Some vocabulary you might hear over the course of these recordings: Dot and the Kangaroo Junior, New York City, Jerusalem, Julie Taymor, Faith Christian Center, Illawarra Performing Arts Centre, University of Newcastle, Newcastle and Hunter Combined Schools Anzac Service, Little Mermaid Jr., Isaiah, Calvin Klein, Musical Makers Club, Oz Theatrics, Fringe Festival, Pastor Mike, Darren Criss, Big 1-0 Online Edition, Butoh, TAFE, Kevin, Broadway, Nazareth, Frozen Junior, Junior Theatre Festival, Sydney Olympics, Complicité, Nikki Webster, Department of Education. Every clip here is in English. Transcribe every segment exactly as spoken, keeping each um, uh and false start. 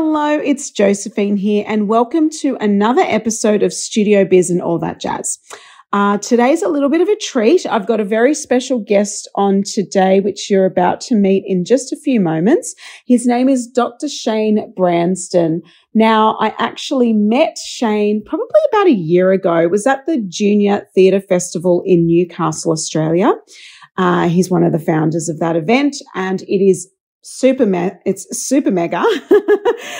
Hello, it's Josephine here and welcome to another episode of Studio Biz and All That Jazz. Uh, today's a little bit of a treat. I've got a very special guest on today, which you're about to meet in just a few moments. His name is Doctor Shane Bransdon. Now, I actually met Shane probably about a year ago. It was at the Junior Theatre Festival in Newcastle, Australia. Uh, he's one of the founders of that event, and it is Super, me- it's super mega.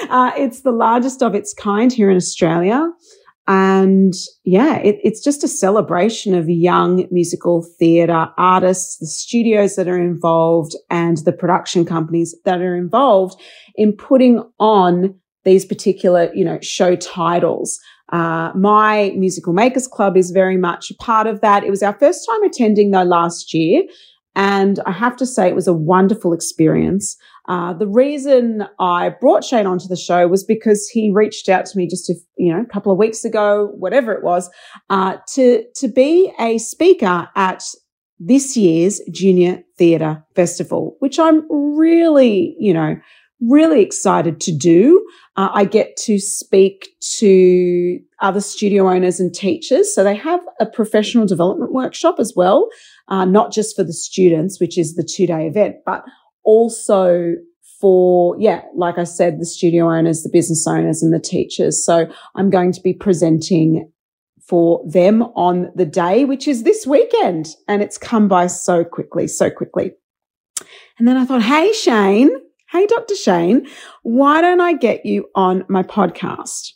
uh, it's the largest of its kind here in Australia. And yeah, it, it's just a celebration of young musical theatre artists, the studios that are involved and the production companies that are involved in putting on these particular, you know, show titles. Uh, my Musical Makers Club is very much a part of that. It was our first time attending though last year. And I have to say it was a wonderful experience. Uh, the reason I brought Shane onto the show was because he reached out to me just a, you know, a couple of weeks ago, whatever it was, uh, to, to be a speaker at this year's Junior Theatre Festival, which I'm really, you know, really excited to do. Uh, I get to speak to other studio owners and teachers. So they have a professional development workshop as well, uh, not just for the students, which is the two-day event, but also for, yeah, like I said, the studio owners, the business owners and the teachers. So I'm going to be presenting for them on the day, which is this weekend, and it's come by so quickly, so quickly. And then I thought, hey, Shane, Hey, Doctor Shane, why don't I get you on my podcast?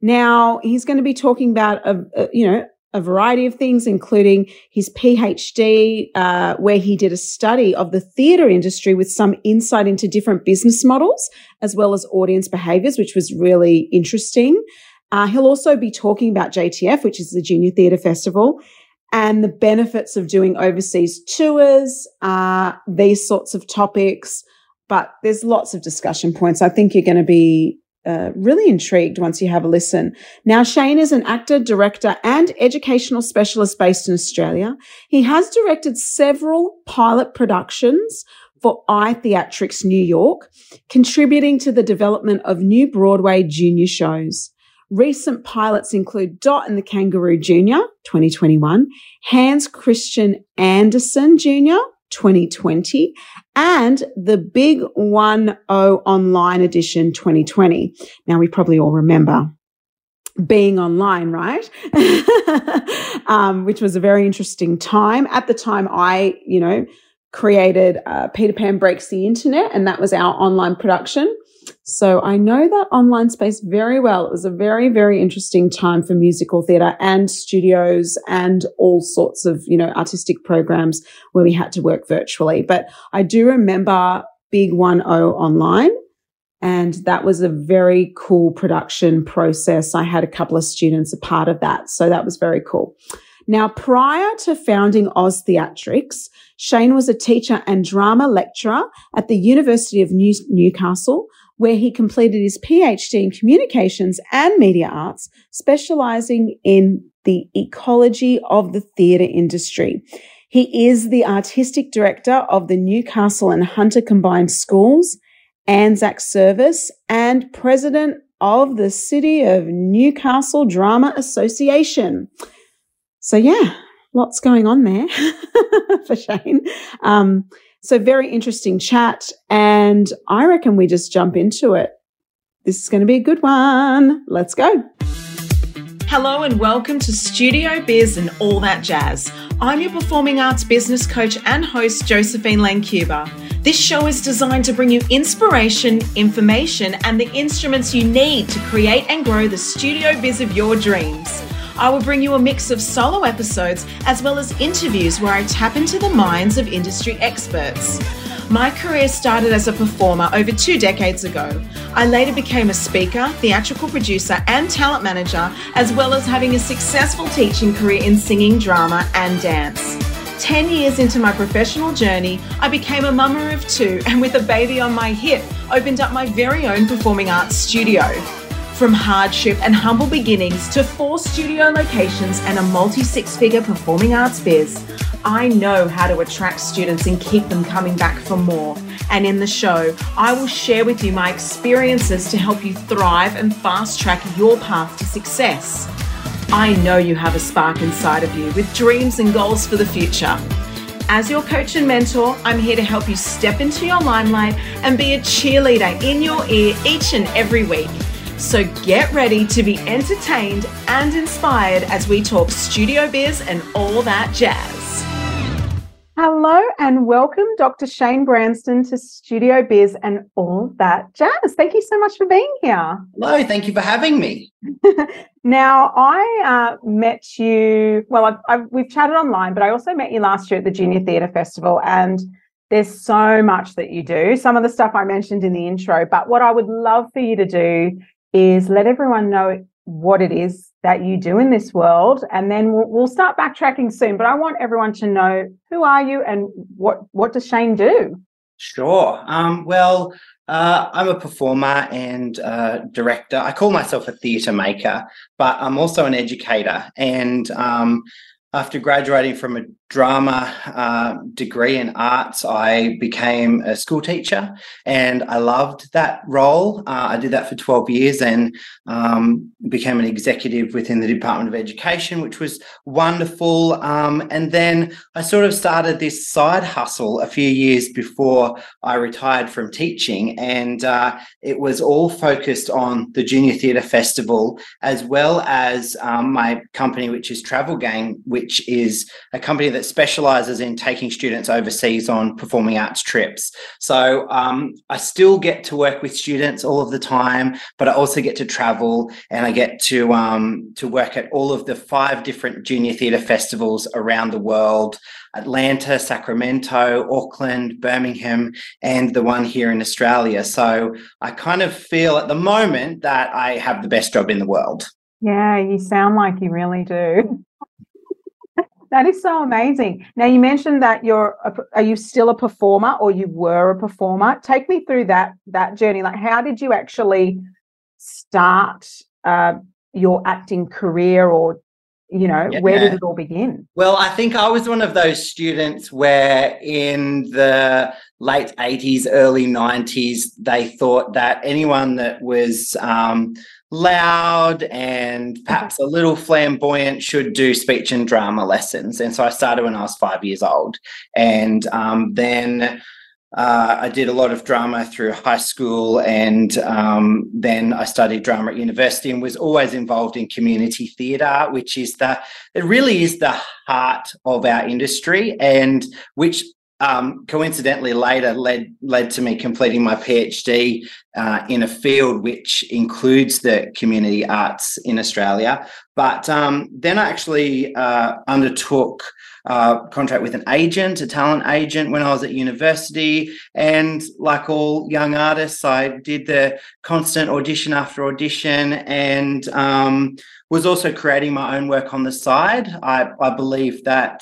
Now, he's going to be talking about, a, a, you know, a variety of things, including his PhD, uh, where he did a study of the theatre industry with some insight into different business models, as well as audience behaviours, which was really interesting. Uh, he'll also be talking about J T F, which is the Junior Theatre Festival, and the benefits of doing overseas tours, uh, these sorts of topics. But there's lots of discussion points. I think you're going to be uh, really intrigued once you have a listen. Now, Shane is an actor, director, and educational specialist based in Australia. He has directed several pilot productions for iTheatrics New York, contributing to the development of new Broadway junior shows. Recent pilots include Dot and the Kangaroo Junior, twenty twenty-one, Hans Christian Andersen Junior, twenty twenty, and the Big one oh Online Edition twenty twenty. Now, we probably all remember being online, right? um, which was a very interesting time. At the time, I, you know, created uh, Peter Pan Breaks the Internet, and that was our online production. So I know that online space very well. It was a very, very interesting time for musical theatre and studios and all sorts of, you know, artistic programs where we had to work virtually. But I do remember Big one oh Online, and that was a very cool production process. I had a couple of students a part of that, so that was very cool. Now, prior to founding Oz Theatrics, Shane was a teacher and drama lecturer at the University of New- Newcastle, where he completed his PhD in communications and media arts, specialising in the ecology of the theatre industry. He is the artistic director of the Newcastle and Hunter Combined Schools Anzac Service and president of the City of Newcastle Drama Association. So yeah, lots going on there for Shane. Um, so very interesting chat, and I reckon we just jump into it. This is going to be a good one. Let's go. Hello and welcome to Studio Biz and All That Jazz. I'm your performing arts business coach and host, Josephine Lancuba. This show is designed to bring you inspiration, information, and the instruments you need to create and grow the studio biz of your dreams. I will bring you a mix of solo episodes as well as interviews where I tap into the minds of industry experts. My career started as a performer over two decades ago. I later became a speaker, theatrical producer and talent manager, as well as having a successful teaching career in singing, drama and dance. Ten years into my professional journey, I became a mama of two, and with a baby on my hip, opened up my very own performing arts studio. From hardship and humble beginnings to four studio locations and a multi-six-figure performing arts biz, I know how to attract students and keep them coming back for more. And in the show, I will share with you my experiences to help you thrive and fast-track your path to success. I know you have a spark inside of you with dreams and goals for the future. As your coach and mentor, I'm here to help you step into your limelight and be a cheerleader in your ear each and every week. So get ready to be entertained and inspired as we talk studio biz and all that jazz. Hello and welcome, Doctor Shane Bransdon, to Studio Biz and All That Jazz. Thank you so much for being here. Hello, thank you for having me. Now, I uh, met you, well, I've, I've, we've chatted online, but I also met you last year at the Junior Theatre Festival, and there's so much that you do. Some of the stuff I mentioned in the intro, but what I would love for you to do is let everyone know what it is that you do in this world, and then we'll, we'll start backtracking soon. But I want everyone to know, who are you and what what does Shane do? Sure. Um, well, uh, I'm a performer and uh, director. I call myself a theatre maker, but I'm also an educator. And um, after graduating from a drama uh, degree in arts, I became a school teacher, and I loved that role. Uh, I did that for twelve years and um, became an executive within the Department of Education, which was wonderful. Um, and then I sort of started this side hustle a few years before I retired from teaching, and uh, it was all focused on the Junior Theatre Festival, as well as um, my company, which is Travel Gang, which is a company that that specialises in taking students overseas on performing arts trips. So um, I still get to work with students all of the time, but I also get to travel, and I get to um, to work at all of the five different junior theatre festivals around the world: Atlanta, Sacramento, Auckland, Birmingham, and the one here in Australia. So I kind of feel at the moment that I have the best job in the world. Yeah, you sound like you really do. That is so amazing. Now, you mentioned that you're, a, are you still a performer, or you were a performer? Take me through that that journey. Like, how did you actually start uh, your acting career, or, you know, yeah. where did it all begin? Well, I think I was one of those students where in the late eighties, early nineties, they thought that anyone that was um, loud and perhaps a little flamboyant should do speech and drama lessons. And so I started when I was five years old. And um, then uh, I did a lot of drama through high school, and um, then I studied drama at university and was always involved in community theatre, which is the, it really is the heart of our industry, and which Um, coincidentally later led led to me completing my PhD uh, in a field which includes the community arts in Australia. But um, then I actually uh, undertook a contract with an agent, a talent agent, when I was at university. And like all young artists, I did the constant audition after audition, and um, was also creating my own work on the side. I, I believe that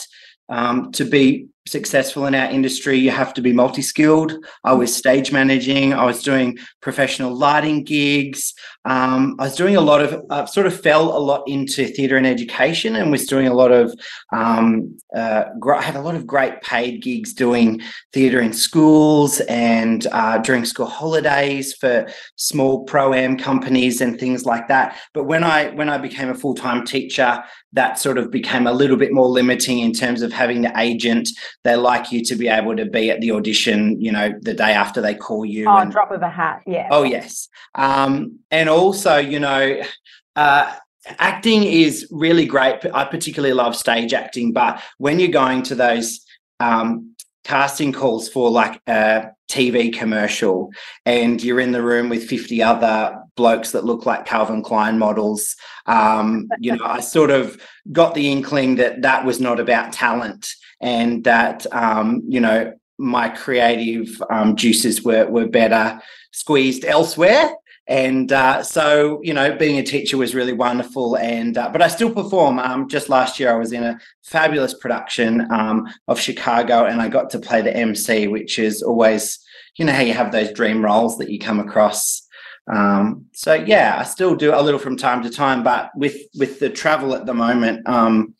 um, to be successful in our industry, you have to be multi-skilled. I was stage managing, I was doing professional lighting gigs, um, I was doing a lot of, uh, sort of fell a lot into theatre and education, and was doing a lot of, um, uh, I had a lot of great paid gigs doing theatre in schools, and uh, during school holidays for small pro-am companies and things like that. But when I, when I became a full-time teacher, that sort of became a little bit more limiting in terms of having the agent. They like you to be able to be at the audition, you know, the day after they call you. Oh, and, drop of a hat, yeah. Oh, yes. Um, and also, you know, uh, acting is really great. I particularly love stage acting, but when you're going to those um, casting calls for like a T V commercial, and you're in the room with fifty other blokes that look like Calvin Klein models, um, you know, I sort of got the inkling that that was not about talent, and that, um, you know, my creative um, juices were were better squeezed elsewhere. And uh, so, you know, being a teacher was really wonderful. And uh, but I still perform. Um, just last year, I was in a fabulous production um, of Chicago, and I got to play the M C, which is always, you know, how you have those dream roles that you come across Um, so, yeah, I still do a little from time to time, but with, with the travel at the moment, um,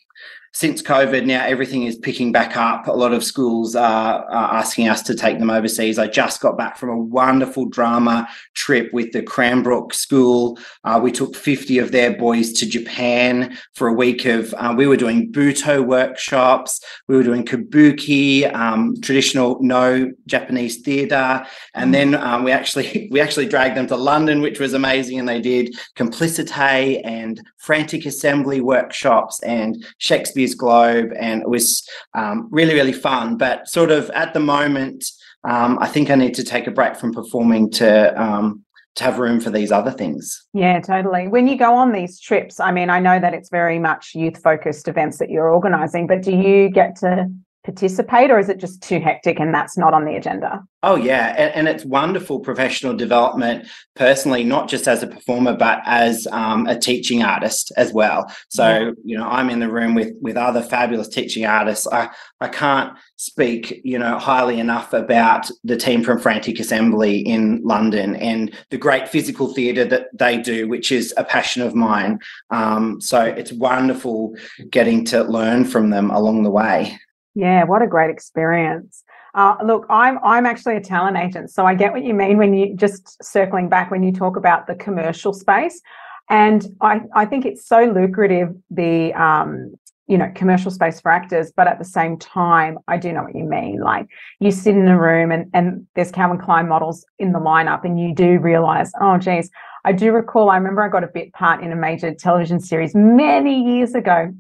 since COVID, now everything is picking back up. A lot of schools are, are asking us to take them overseas. I just got back from a wonderful drama trip with the Cranbrook School. Uh, we took fifty of their boys to Japan for a week of, uh, we were doing Butoh workshops, we were doing kabuki, um, traditional no Japanese theatre. And then um, we actually we actually dragged them to London, which was amazing. And they did Complicité and Frantic Assembly workshops and Shakespeare Globe, and it was um, really, really fun. But sort of at the moment, um, I think I need to take a break from performing to um, to have room for these other things. Yeah, totally. When you go on these trips, I mean, I know that it's very much youth-focused events that you're organising, but do you get to participate, or is it just too hectic and that's not on the agenda? Oh, yeah, and, and it's wonderful professional development personally, not just as a performer, but as um, a teaching artist as well. So, yeah. you know, I'm in the room with with other fabulous teaching artists. I, I can't speak, you know, highly enough about the team from Frantic Assembly in London and the great physical theatre that they do, which is a passion of mine. Um, so it's wonderful getting to learn from them along the way. Yeah, what a great experience. Uh, look, I'm I'm actually a talent agent, so I get what you mean when you, just circling back, when you talk about the commercial space. And I, I think it's so lucrative, the, um, you know, commercial space for actors, but at the same time, I do know what you mean. Like, you sit in a room and, and there's Calvin Klein models in the lineup and you do realise, oh, geez, I do recall, I remember I got a bit part in a major television series many years ago.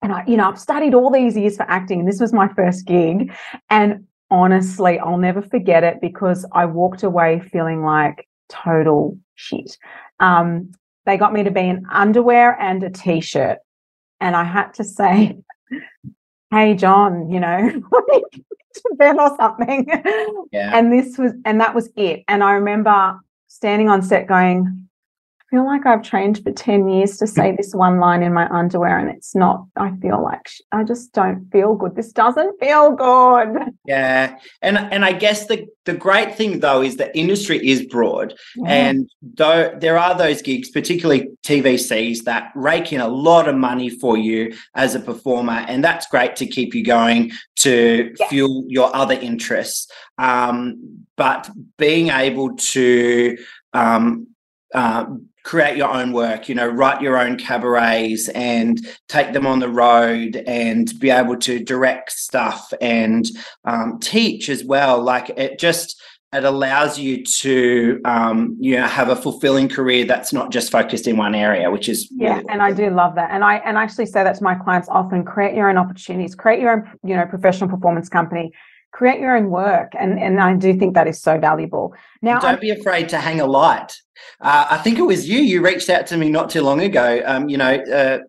And, I, you know, I've studied all these years for acting, and this was my first gig. And honestly, I'll never forget it because I walked away feeling like total shit. Um, they got me to be in underwear and a T-shirt. And I had to say, hey, John, you know, to bed or something. Yeah. And this was, and that was it. And I remember standing on set going, I feel like I've trained for ten years to say this one line in my underwear, and it's not, I feel like sh- I just don't feel good. This doesn't feel good. Yeah. And and I guess the, the great thing, though, is the industry is broad. Yeah. And though there are those gigs, particularly T V Cs, that rake in a lot of money for you as a performer, and that's great to keep you going, to yeah. fuel your other interests. Um, but being able to um, uh, create your own work, you know, write your own cabarets and take them on the road and be able to direct stuff and um, teach as well. Like, it just, it allows you to, um, you know, have a fulfilling career that's not just focused in one area, which is. Yeah, really, and I do love that. And I and I actually say that to my clients often, create your own opportunities, create your own, you know, professional performance company. Create your own work, and, and I do think that is so valuable. Now, don't I'm, be afraid to hang a light. Uh, I think it was you. You reached out to me not too long ago. Um, you know, uh,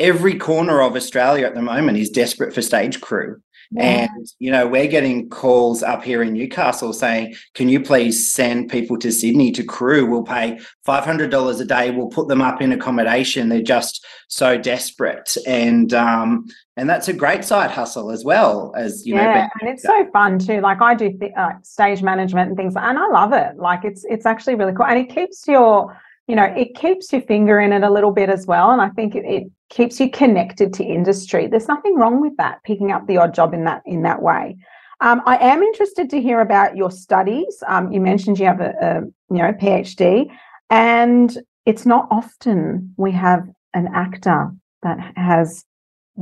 every corner of Australia at the moment is desperate for stage crew. Yeah. And, you know, we're getting calls up here in Newcastle saying, can you please send people to Sydney to crew? We'll pay five hundred dollars a day. We'll put them up in accommodation. They're just so desperate. And um, and that's a great side hustle as well as, you yeah, know. Yeah, and it's so fun too. Like, I do th- uh, stage management and things, and I love it. Like, it's it's actually really cool. And it keeps your, you know, it keeps your finger in it a little bit as well. And I think it, it keeps you connected to industry. There's nothing wrong with that, picking up the odd job in that in that way. Um, I am interested to hear about your studies. Um, you mentioned you have a, a you know, PhD, and it's not often we have an actor that has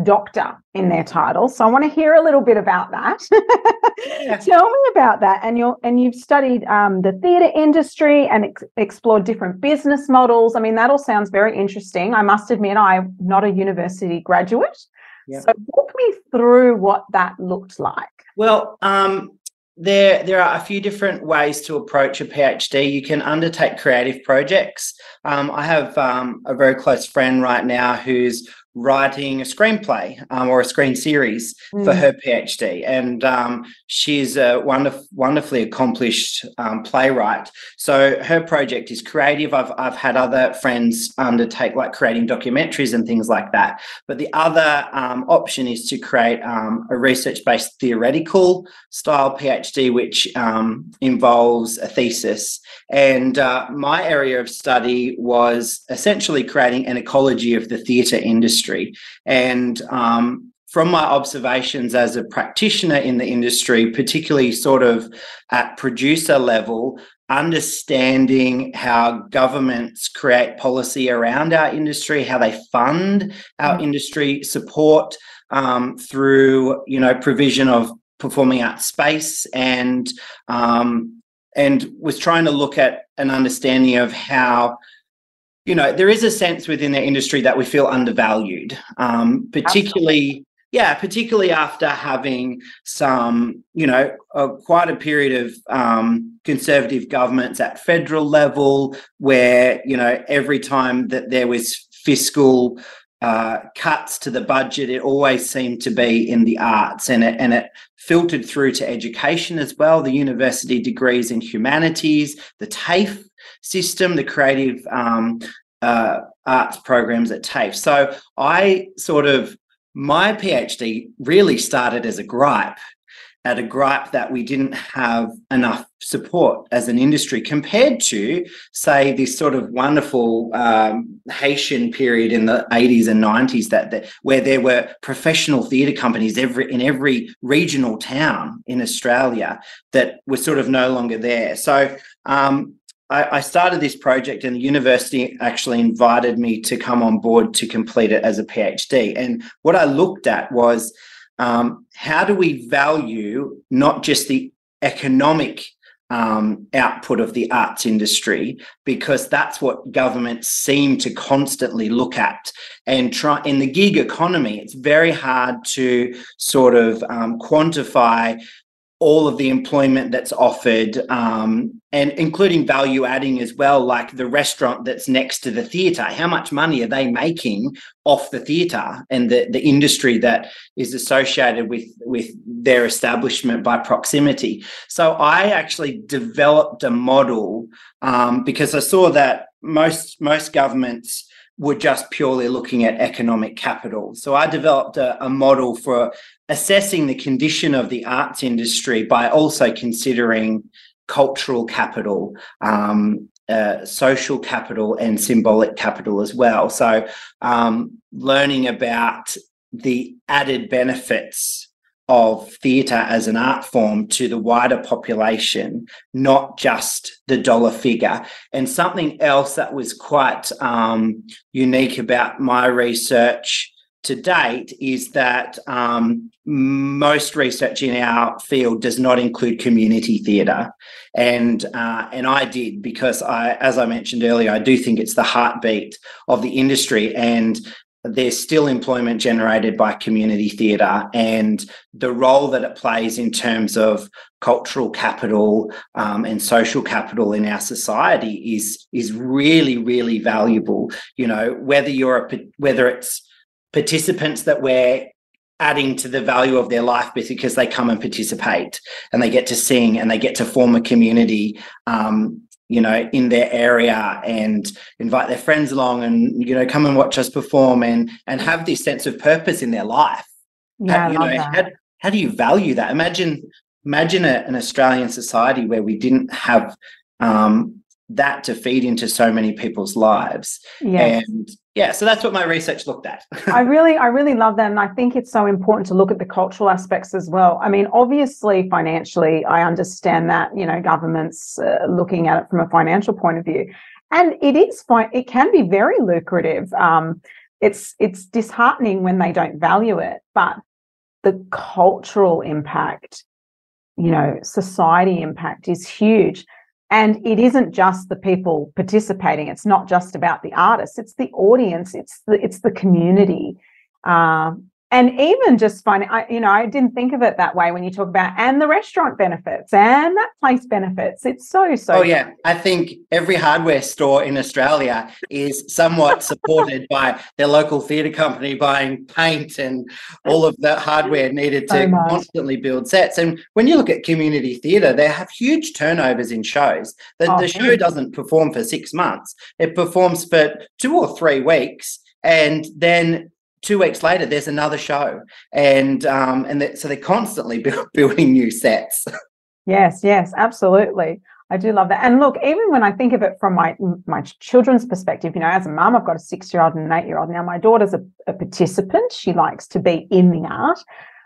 doctor in their title. So I want to hear a little bit about that. Yeah. Tell me about that. And you're and you've studied um, the theatre industry and ex- explored different business models. I mean, that all sounds very interesting. I must admit, I'm not a university graduate. Yeah. So walk me through what that looked like. Well, um, there there are a few different ways to approach a PhD. You can undertake creative projects. Um, I have um, a very close friend right now who's writing a screenplay um, or a screen series mm. for her PhD. And um, she's a wonderf- wonderfully accomplished um, playwright. So her project is creative. I've, I've had other friends undertake like creating documentaries and things like that. But the other um, option is to create um, a research-based theoretical style PhD, which um, involves a thesis. And uh, my area of study was essentially creating an ecology of the theatre industry. And um, from my observations as a practitioner in the industry, particularly sort of at producer level, understanding how governments create policy around our industry, how they fund our industry, support um, through, you know, provision of performing arts space, and um, and was trying to look at an understanding of how, you know, there is a sense within the industry that we feel undervalued, um, particularly, Absolutely. yeah, particularly after having some, you know, uh, quite a period of um, conservative governments at federal level where, you know, every time that there was fiscal uh, cuts to the budget, it always seemed to be in the arts, and it, and it filtered through to education as well, the university degrees in humanities, the TAFE system, the creative um, uh, arts programs at TAFE. So I sort of, my PhD really started as a gripe, at a gripe that we didn't have enough support as an industry compared to, say, this sort of wonderful um, Haitian period in the eighties and nineties that, that where there were professional theatre companies every in every regional town in Australia that were sort of no longer there. So um, I started this project, and the university actually invited me to come on board to complete it as a PhD. And what I looked at was um, how do we value not just the economic um, output of the arts industry, because that's what governments seem to constantly look at, and try in the gig economy, it's very hard to sort of um, quantify all of the employment that's offered, um, and including value adding as well, like the restaurant that's next to the theatre. How much money are they making off the theatre and the, the industry that is associated with, with their establishment by proximity? So I actually developed a model um, because I saw that most most governments were just purely looking at economic capital. So I developed a, a model for assessing the condition of the arts industry by also considering cultural capital, um, uh, social capital, and symbolic capital as well. So um, learning about the added benefits of theatre as an art form to the wider population, not just the dollar figure. And something else that was quite um, unique about my research to date is that um, most research in our field does not include community theatre, and uh, and I did, because I, as I mentioned earlier, I do think it's the heartbeat of the industry, and there's still employment generated by community theatre, and the role that it plays in terms of cultural capital um, and social capital in our society is is really, really valuable. You know, whether you're a, whether it's participants that we're adding to the value of their life because they come and participate, and they get to sing, and they get to form a community, um, you know, in their area, and invite their friends along, and, you know, come and watch us perform, and and have this sense of purpose in their life. Yeah, how, you I love know, that. How, how do you value that? Imagine, imagine a, an Australian society where we didn't have um, that to feed into so many people's lives. Yes. And yeah, so that's what my research looked at. I really, I really love that. And I think it's so important to look at the cultural aspects as well. I mean, obviously, financially, I understand that, you know, governments uh, looking at it from a financial point of view. And it is fine. It can be very lucrative. Um, it's, it's disheartening when they don't value it. But the cultural impact, you know, society impact is huge. And it isn't just the people participating. It's not just about the artists. It's the audience. It's the, it's the community. Uh, And even just finding, I, you know, I didn't think of it that way when you talk about, and the restaurant benefits and that place benefits. It's so, so. Oh, yeah. I think every hardware store in Australia is somewhat supported by their local theatre company buying paint and all of the hardware needed to so constantly build sets. And when you look at community theatre, they have huge turnovers in shows. The, oh, the show yeah. doesn't perform for six months. It performs for two or three weeks and then two weeks later, there's another show, and um, and that, so they're constantly build, building new sets. Yes, yes, absolutely. I do love that. And look, even when I think of it from my my children's perspective, you know, as a mum, I've got a six-year-old and an eight-year-old. Now, my daughter's a, a participant. She likes to be in the art.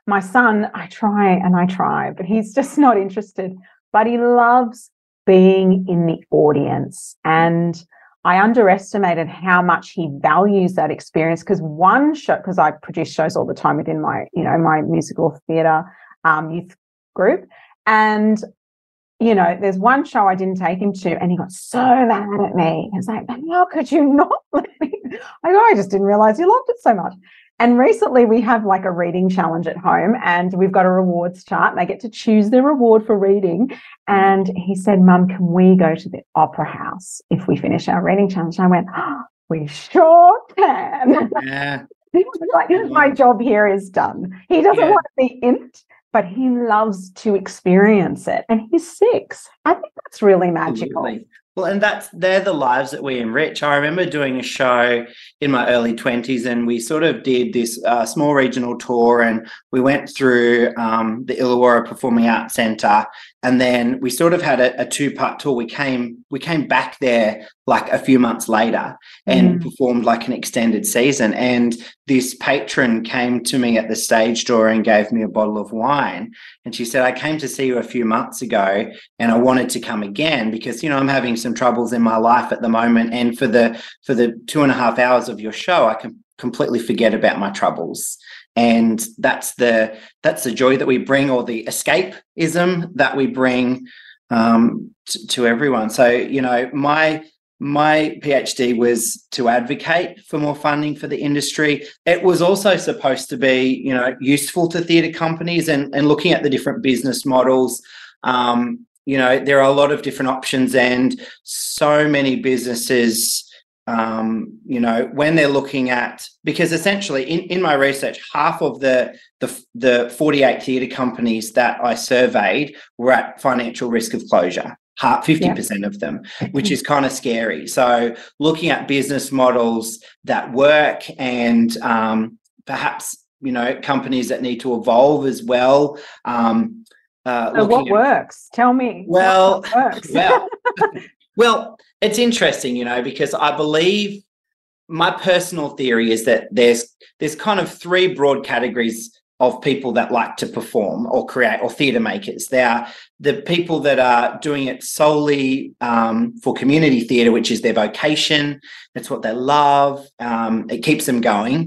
My son, I try and I try, but he's just not interested. But he loves being in the audience, and I underestimated how much he values that experience, because one show, because I produce shows all the time within my, you know, my musical theatre um, youth group. And, you know, there's one show I didn't take him to and he got so mad at me. He's like, how could you not let me? I go, I just didn't realise you loved it so much. And recently we have like a reading challenge at home, and we've got a rewards chart and they get to choose their reward for reading. And he said, Mum, can we go to the Opera House if we finish our reading challenge? And I went, oh, we sure can. Yeah. Like, my job here is done. He doesn't yeah. want to be in it, but he loves to experience it. And he's six. I think that's really magical. Absolutely. Well, and that's they're the lives that we enrich. I remember doing a show in my early twenties, and we sort of did this uh, small regional tour, and we went through um, the Illawarra Performing Arts Centre, and then we sort of had a, a two-part tour. We came we came back there like a few months later and mm. performed like an extended season. And this patron came to me at the stage door and gave me a bottle of wine, and she said, "I came to see you a few months ago, and I wanted to come again because you know I'm having some troubles in my life at the moment, and for the for the two and a half hours of your show I can completely forget about my troubles." And that's the that's the joy that we bring, or the escapism that we bring um to, to everyone. So you know my my PhD was to advocate for more funding for the industry. It was also supposed to be you know useful to theatre companies, and and looking at the different business models. um You know, there are a lot of different options, and so many businesses, um, you know, when they're looking at, because essentially in, in my research, half of the, the the forty-eight theatre companies that I surveyed were at financial risk of closure, fifty percent yeah. of them, which is kind of scary. So looking at business models that work, and um, perhaps, you know, companies that need to evolve as well. Um Uh, so what at, works? Tell me. Well, works. well, well, it's interesting, you know, because I believe my personal theory is that there's there's kind of three broad categories of people that like to perform or create, or theatre makers. They are the people that are doing it solely um, for community theatre, which is their vocation. That's what they love. Um, it keeps them going.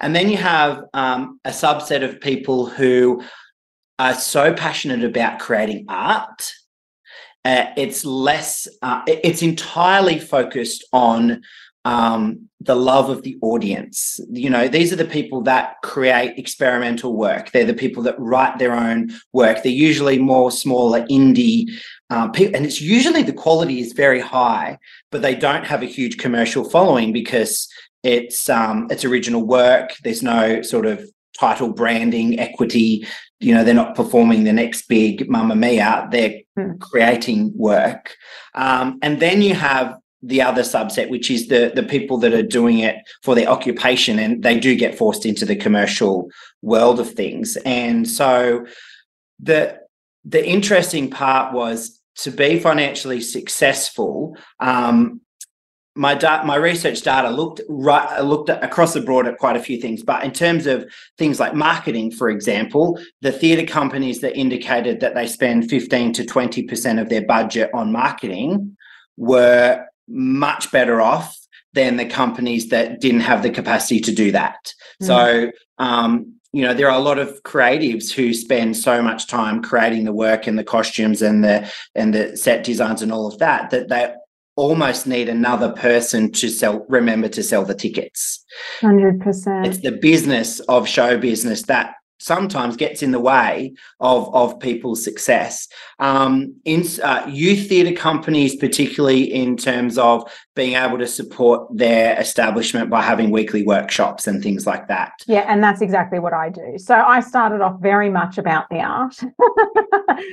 And then you have um, a subset of people who are so passionate about creating art. Uh, it's less, uh, it's entirely focused on um, the love of the audience. You know, these are the people that create experimental work. They're the people that write their own work. They're usually more smaller indie uh, people. And it's usually the quality is very high, but they don't have a huge commercial following because it's um, it's original work. There's no sort of title branding, equity. You know, they're not performing the next big Mamma Mia. They're mm. creating work. Um, and then you have the other subset, which is the the people that are doing it for their occupation, and they do get forced into the commercial world of things. And so the the interesting part was, to be financially successful, um, My da- my research data looked right, looked at, across the board at quite a few things, but in terms of things like marketing, for example, the theatre companies that indicated that they spend fifteen to twenty percent of their budget on marketing were much better off than the companies that didn't have the capacity to do that. Mm-hmm. So, um, you know, there are a lot of creatives who spend so much time creating the work and the costumes and the and the set designs and all of that that they almost need another person to sell, remember to sell the tickets. one hundred percent. It's the business of show business that sometimes gets in the way of, of people's success. Um, in, uh, youth theatre companies, particularly in terms of being able to support their establishment by having weekly workshops and things like that. Yeah, and that's exactly what I do. So I started off very much about the art.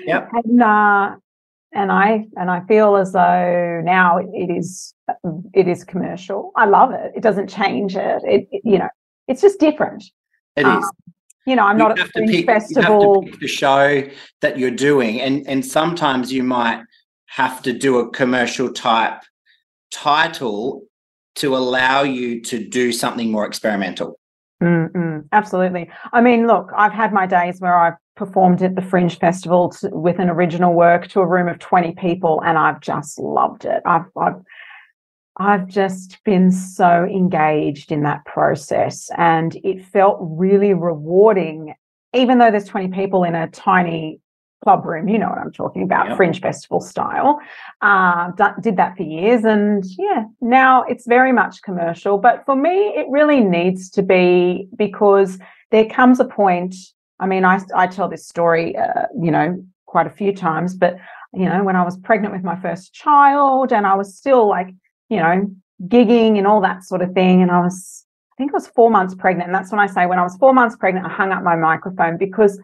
Yep. And, uh, And I and I feel as though now it, it is it is commercial. I love it. It doesn't change it. It, it you know, it's just different. It um, is. You know, I'm you not at the Fringe pick, Festival. You have to pick the show that you're doing, and and sometimes you might have to do a commercial type title to allow you to do something more experimental. Mm-mm, absolutely. I mean, look, I've had my days where I've performed at the Fringe Festival to, with an original work to a room of twenty people, and I've just loved it. I've, I've I've just been so engaged in that process, and it felt really rewarding, even though there's twenty people in a tiny club room. You know what I'm talking about, yep. Fringe Festival style. Uh, did that for years, and yeah, now it's very much commercial. But for me, it really needs to be, because there comes a point. I mean, I, I tell this story, uh, you know, quite a few times, but, you know, when I was pregnant with my first child and I was still like, you know, gigging and all that sort of thing. And I was, I think I was four months pregnant. And that's when I say when I was four months pregnant, I hung up my microphone because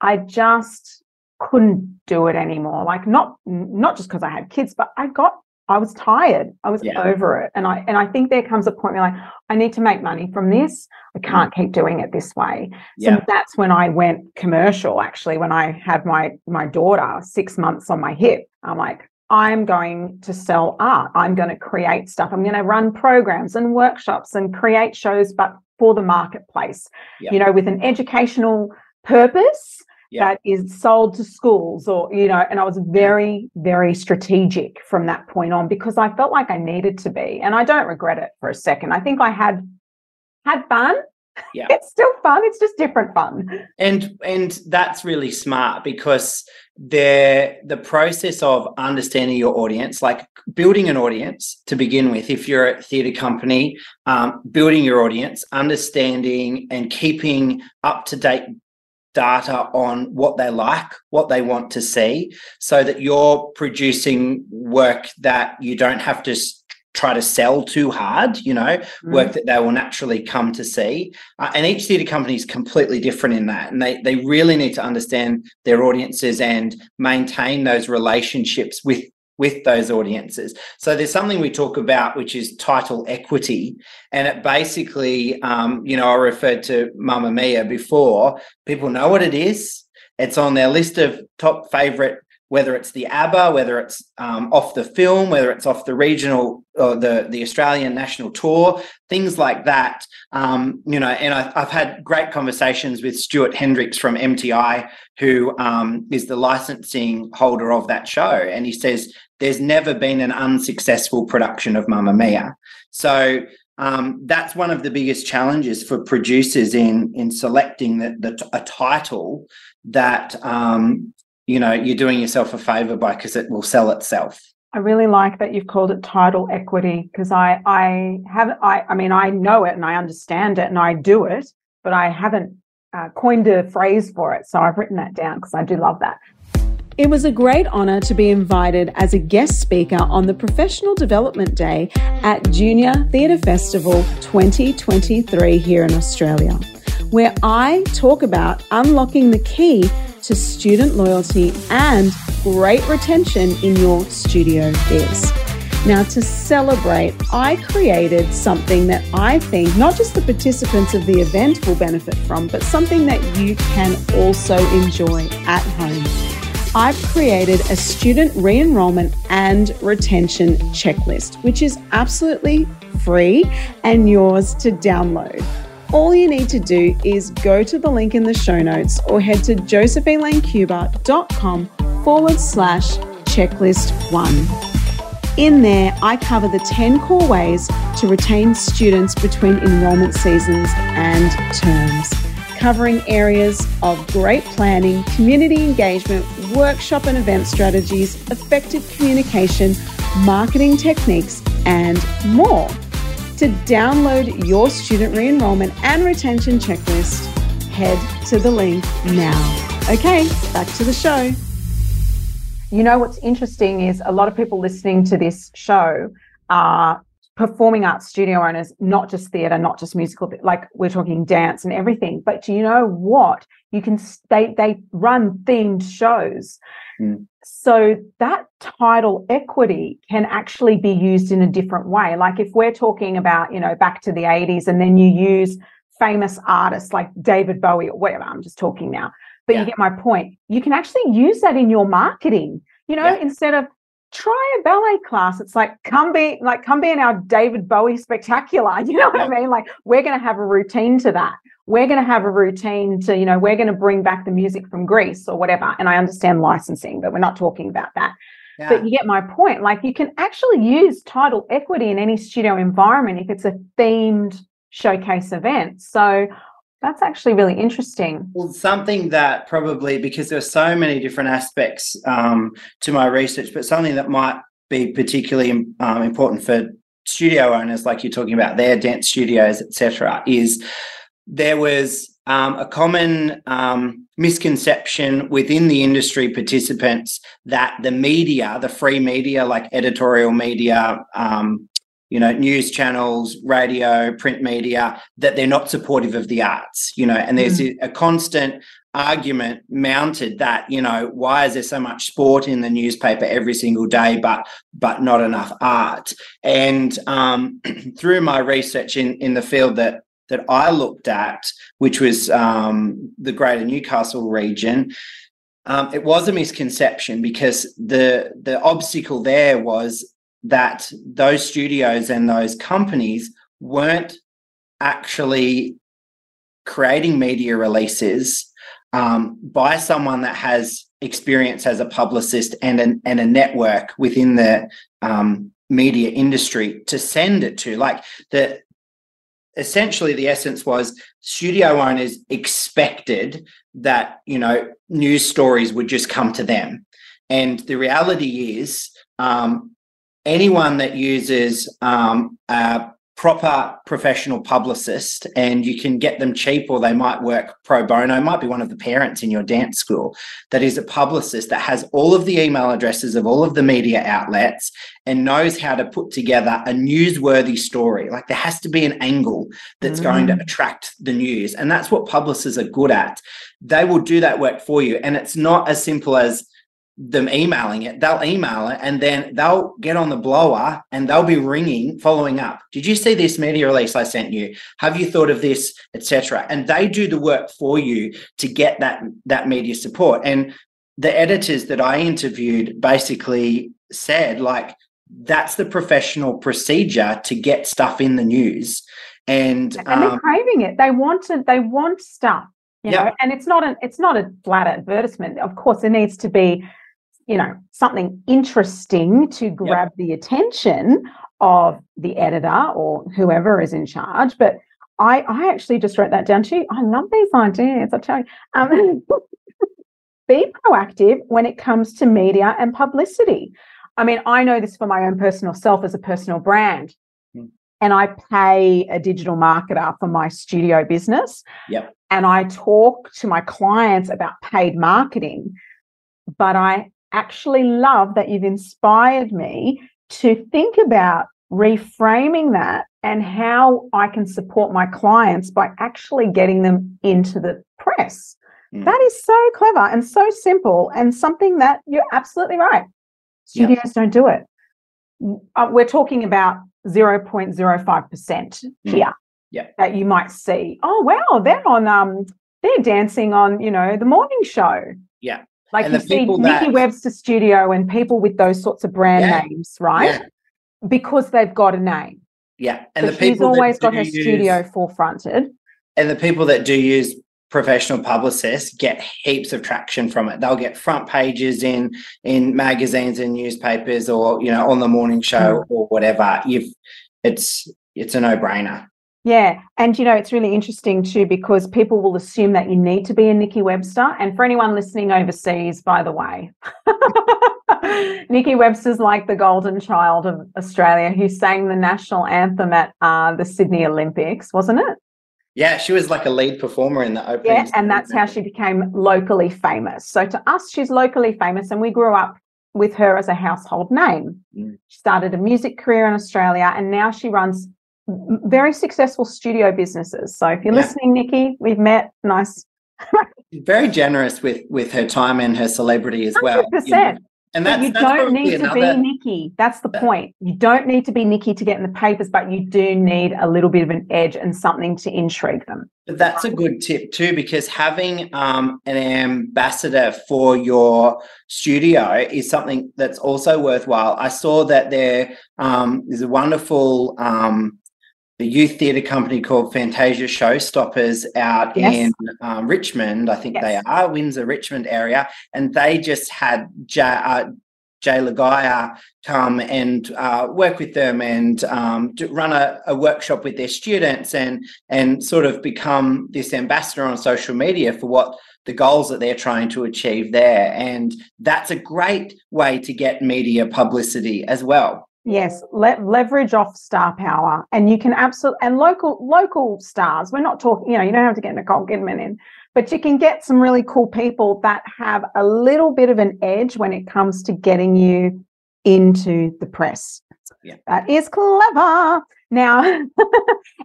I just couldn't do it anymore. Like not, not just because I had kids, but I got, I was tired. I was yeah. over it. And I, and I think there comes a point where like, I need to make money from this. I can't keep doing it this way. So yeah. that's when I went commercial, actually, when I had my, my daughter six months on my hip. I'm like, I'm going to sell art. I'm going to create stuff. I'm going to run programs and workshops and create shows, but for the marketplace, yeah. you know, with an educational purpose. Yeah. That is sold to schools or, you know, and I was very, very strategic from that point on because I felt like I needed to be, and I don't regret it for a second. I think I had had fun. Yeah. It's still fun. It's just different fun. And and that's really smart because the, the process of understanding your audience, like building an audience to begin with, if you're a theatre company, um, building your audience, understanding and keeping up-to-date data on what they like, what they want to see, so that you're producing work that you don't have to try to sell too hard, you know, mm. work that they will naturally come to see. Uh, and each theatre company is completely different in that. And they, they really need to understand their audiences and maintain those relationships with, with those audiences. So there's something we talk about, which is title equity. And it basically, um, you know, I referred to Mamma Mia before. People know what it is. It's on their list of top favourite, whether it's the ABBA, whether it's um, off the film, whether it's off the regional or the, the Australian national tour, things like that. Um, you know, and I, I've had great conversations with Stuart Hendricks from M T I, who um, is the licensing holder of that show. And he says, there's never been an unsuccessful production of Mamma Mia. So um, that's one of the biggest challenges for producers in, in selecting the, the, a title that, um, you know, you're doing yourself a favour by, because it will sell itself. I really like that you've called it title equity, because I, I haven't, I, I mean, I know it and I understand it and I do it, but I haven't uh, coined a phrase for it. So I've written that down because I do love that. It was a great honour to be invited as a guest speaker on the Professional Development Day at Junior Theatre Festival twenty twenty-three here in Australia, where I talk about unlocking the key to student loyalty and great retention in your studio biz. Now, to celebrate, I created something that I think not just the participants of the event will benefit from, but something that you can also enjoy at home. I've created a student re-enrollment and retention checklist, which is absolutely free and yours to download. All you need to do is go to the link in the show notes or head to josephinelancuba.com forward slash checklist one. In there, I cover the ten core ways to retain students between enrolment seasons and terms, covering areas of great planning, community engagement, workshop and event strategies, effective communication, marketing techniques, and more. To download your student re-enrollment and retention checklist, head to the link now. Okay, back to the show. You know, what's interesting is a lot of people listening to this show are performing arts studio owners, not just theatre, not just musical, like we're talking dance and everything. But do you know what? You can they they run themed shows. Mm. So that title equity can actually be used in a different way. Like if we're talking about, you know, back to the eighties, and then you use famous artists like David Bowie or whatever, I'm just talking now. But yeah. You get my point. You can actually use that in your marketing. You know, yeah. Instead of try a ballet class, it's like come be like come be in our David Bowie spectacular. You know what yeah. I mean? Like we're going to have a routine to that. We're going to have a routine to, you know, we're going to bring back the music from Greece or whatever. And I understand licensing, but we're not talking about that. Yeah. But you get my point. Like you can actually use title equity in any studio environment if it's a themed showcase event. So that's actually really interesting. Well, something that probably, because there are so many different aspects um, to my research, but something that might be particularly um, important for studio owners, like you're talking about their dance studios, et cetera, is there was um, a common um, misconception within the industry participants that the media, the free media, like editorial media, um you know, news channels, radio, print media, that they're not supportive of the arts, you know, and there's mm. a constant argument mounted that, you know, why is there so much sport in the newspaper every single day, but but not enough art? And um, through my research in, in the field that that I looked at, which was um, the Greater Newcastle region, um, it was a misconception because the the obstacle there was that those studios and those companies weren't actually creating media releases um, by someone that has experience as a publicist and an, and a network within the um, media industry to send it to. Like the essentially the essence was studio owners expected that, you know, news stories would just come to them. And the reality is um, anyone that uses um, a proper professional publicist, and you can get them cheap or they might work pro bono, might be one of the parents in your dance school, that is a publicist that has all of the email addresses of all of the media outlets and knows how to put together a newsworthy story. Like there has to be an angle that's mm. going to attract the news. And that's what publicists are good at. They will do that work for you. And it's not as simple as them emailing it. They'll email it and then they'll get on the blower and they'll be ringing, following up. Did you see this media release I sent you? Have you thought of this, et cetera? And they do the work for you to get that that media support. And the editors that I interviewed basically said, like, that's the professional procedure to get stuff in the news. And, and um, they're craving it. They want it. They want stuff, you yeah. know. And it's not an it's not a flat advertisement. Of course, it needs to be, you know, something interesting to grab yep. the attention of the editor or whoever is in charge. But I, I actually just wrote that down too. I love these ideas, I tell you. Um, be proactive when it comes to media and publicity. I mean, I know this for my own personal self as a personal brand. Mm. And I pay a digital marketer for my studio business. Yep. And I talk to my clients about paid marketing. But I actually love that you've inspired me to think about reframing that and how I can support my clients by actually getting them into the press. Mm. That is so clever and so simple and something that you're absolutely right. Studios yeah. don't do it. Uh, we're talking about zero point zero five percent here yeah. that you might see, oh, wow, they're on, um, they're dancing on, you know, the morning show. Yeah. Like and you see Nikki that... Webster Studio and people with those sorts of brand yeah. names, right? Yeah. Because they've got a name. Yeah. And but the people she's always got her use... studio forefronted. And the people that do use professional publicists get heaps of traction from it. They'll get front pages in in magazines and newspapers or, you know, on the morning show mm. or whatever. You've it's it's a no-brainer. Yeah. And, you know, it's really interesting too because people will assume that you need to be a Nikki Webster. And for anyone listening overseas, by the way, Nikki Webster's like the golden child of Australia, who sang the national anthem at uh, the Sydney Olympics, wasn't it? Yeah, she was like a lead performer in the opening. Yeah, and that's how she became locally famous. So to us, she's locally famous, and we grew up with her as a household name. Mm. She started a music career in Australia, and now she runs very successful studio businesses. So if you're yeah. listening, Nikki, we've met. Nice. She's very generous with with her time and her celebrity as well. one hundred percent. You know? And that's, you that's don't need another... to be Nikki. That's the point. You don't need to be Nikki to get in the papers, but you do need a little bit of an edge and something to intrigue them. But that's a good tip too, because having um, an ambassador for your studio is something that's also worthwhile. I saw that there um, is a wonderful um, the youth theatre company called Fantasia Showstoppers out yes. in um, Richmond, I think yes. they are, Windsor, Richmond area, and they just had Jay, uh, Jay Lagaya come and uh, work with them and um, run a, a workshop with their students and and sort of become this ambassador on social media for what the goals that they're trying to achieve there. And that's a great way to get media publicity as well. Yes, le- leverage off star power, and you can absolutely, and local local stars. We're not talking, you know, you don't have to get Nicole Kidman in, but you can get some really cool people that have a little bit of an edge when it comes to getting you into the press. Yeah. That is clever. Now,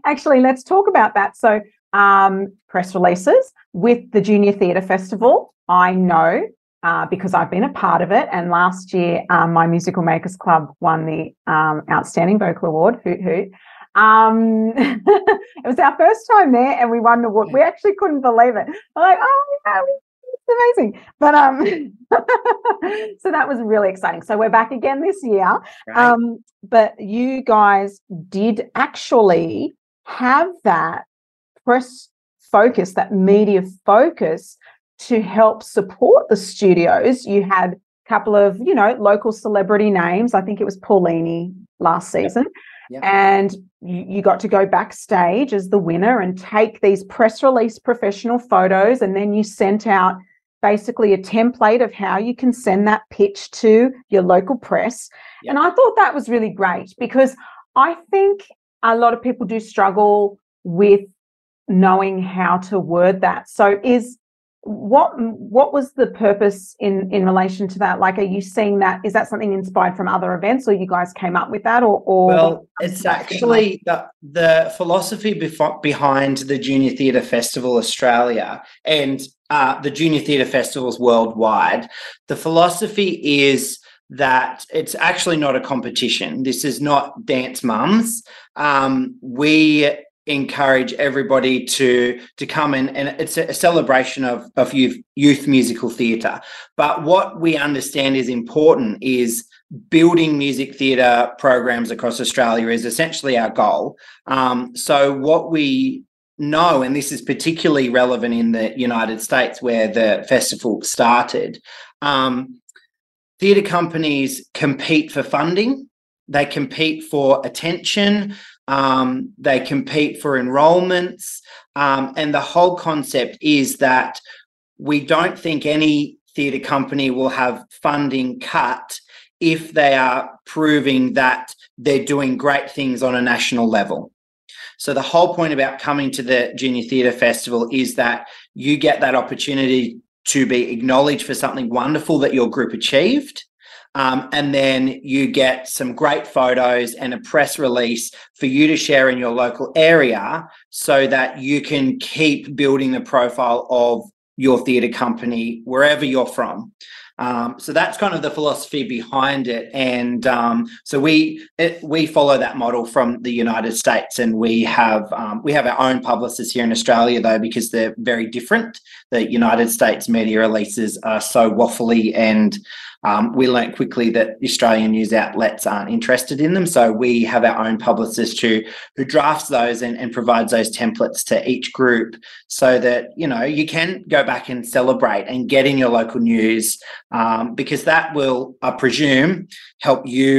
actually, let's talk about that. So um, press releases with the Junior Theatre Festival, I know. Uh, because I've been a part of it. And last year, um, my Musical Makers Club won the um, Outstanding Vocal Award, hoot hoot. Um, it was our first time there and we won the award. We actually couldn't believe it. I'm like, oh, yeah, it's amazing. But um, so that was really exciting. So we're back again this year. Right. Um, but you guys did actually have that press focus, that media focus, to help support the studios. You had a couple of, you know, local celebrity names. I think it was Paulini last season. Yep. Yep. And you, you got to go backstage as the winner and take these press release professional photos, and then you sent out basically a template of how you can send that pitch to your local press. Yep. And I thought that was really great, because I think a lot of people do struggle with knowing how to word that. So is What what was the purpose in, in relation to that? Like, are you seeing that? Is that something inspired from other events, or you guys came up with that? Or, or well, it's actually the, the philosophy befo- behind the Junior Theatre Festival Australia and uh, the Junior Theatre Festivals worldwide. The philosophy is that it's actually not a competition. This is not Dance Mums. Um, we... encourage everybody to to come in, and it's a celebration of of youth, youth musical theatre. But what we understand is important is building music theatre programs across Australia is essentially our goal. Um, so what we know, and this is particularly relevant in the United States where the festival started, um, theatre companies compete for funding, they compete for attention, Um, they compete for enrolments, um, and the whole concept is that we don't think any theatre company will have funding cut if they are proving that they're doing great things on a national level. So the whole point about coming to the Junior Theatre Festival is that you get that opportunity to be acknowledged for something wonderful that your group achieved. Um, and then you get some great photos and a press release for you to share in your local area so that you can keep building the profile of your theatre company wherever you're from. Um, so that's kind of the philosophy behind it. And um, so we it, we follow that model from the United States, and we have um, we have our own publicists here in Australia, though, because they're very different. The United States media releases are so waffly, and Um, we learned quickly that Australian news outlets aren't interested in them, so we have our own publicist who who drafts those and, and provides those templates to each group so that, you know, you can go back and celebrate and get in your local news, um, because that will, I presume, help you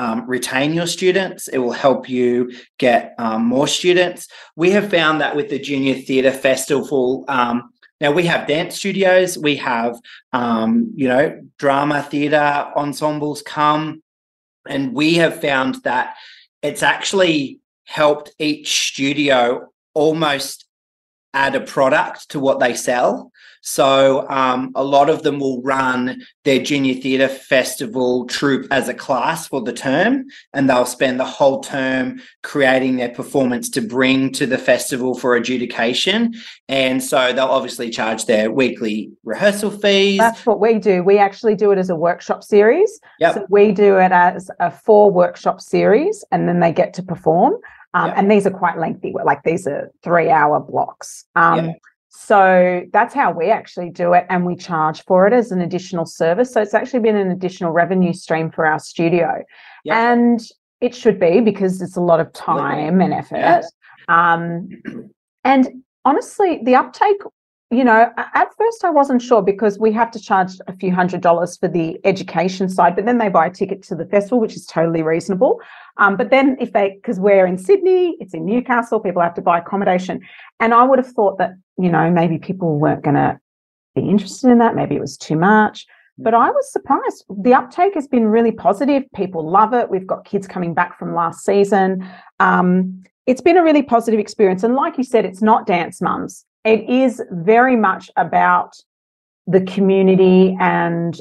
um, retain your students. It will help you get um, more students. We have found that with the Junior Theatre Festival, um, Now, we have dance studios, we have, um, you know, drama, theatre, ensembles come, and we have found that it's actually helped each studio almost add a product to what they sell. So um, a lot of them will run their Junior Theatre Festival troupe as a class for the term, and they'll spend the whole term creating their performance to bring to the festival for adjudication. And so they'll obviously charge their weekly rehearsal fees. That's what we do. We actually do it as a workshop series. Yep. So we do it as a four workshop series, and then they get to perform. Um, yep. And these are quite lengthy, like these are three-hour blocks. Um, yep. So that's how we actually do it, and we charge for it as an additional service. So it's actually been an additional revenue stream for our studio. Yep. And it should be, because it's a lot of time and effort. Yep. Um, and honestly, the uptake, you know, at first I wasn't sure, because we have to charge a few hundred dollars for the education side, but then they buy a ticket to the festival, which is totally reasonable. Um, but then if they, because we're in Sydney, it's in Newcastle, people have to buy accommodation. And I would have thought that, you know, maybe people weren't going to be interested in that. Maybe it was too much. But I was surprised. The uptake has been really positive. People love it. We've got kids coming back from last season. Um, it's been a really positive experience. And like you said, it's not Dance Mums. It is very much about the community and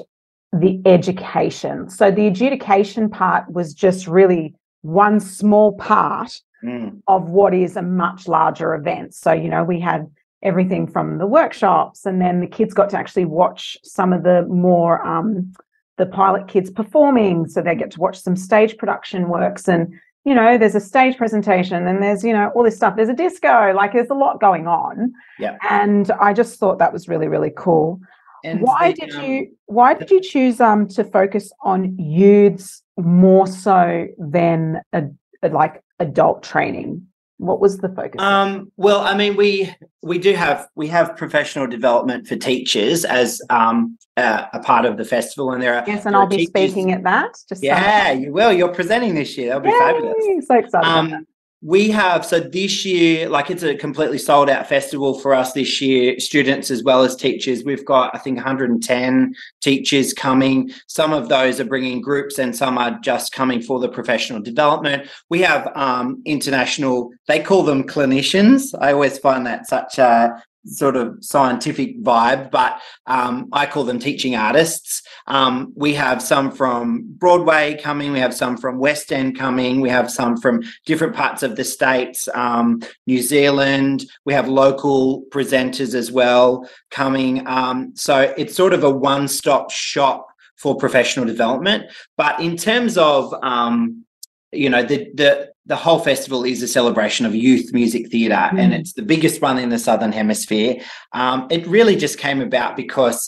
the education. So the adjudication part was just really one small part mm. of what is a much larger event. So, you know, we had everything from the workshops, and then the kids got to actually watch some of the more, um, the pilot kids performing. So they get to watch some stage production works, and, you know, there's a stage presentation, and there's, you know, all this stuff. There's a disco, like there's a lot going on. Yeah. And I just thought that was really, really cool. And why the, did um, you why did you choose um to focus on youths more so than a, a, like adult training? What was the focus? Um, well, I mean, we we do have we have professional development for teachers as um, uh, a part of the festival, and there are yes, and I'll be teachers. speaking at that. Just yeah, so. You will. You're presenting this year. That'll be Yay, fabulous. So excited. Um, about that. We have, so this year, like it's a completely sold out festival for us this year, students as well as teachers. We've got, I think, one hundred ten teachers coming. Some of those are bringing groups, and some are just coming for the professional development. We have um, international, they call them clinicians. I always find that such a sort of scientific vibe, but um, I call them teaching artists. Um, we have some from Broadway coming, we have some from West End coming, we have some from different parts of the States, um, New Zealand, we have local presenters as well coming. Um, so it's sort of a one-stop shop for professional development. But in terms of, um, you know, the the The whole festival is a celebration of youth music theatre, mm. and it's the biggest one in the Southern Hemisphere. Um, it really just came about because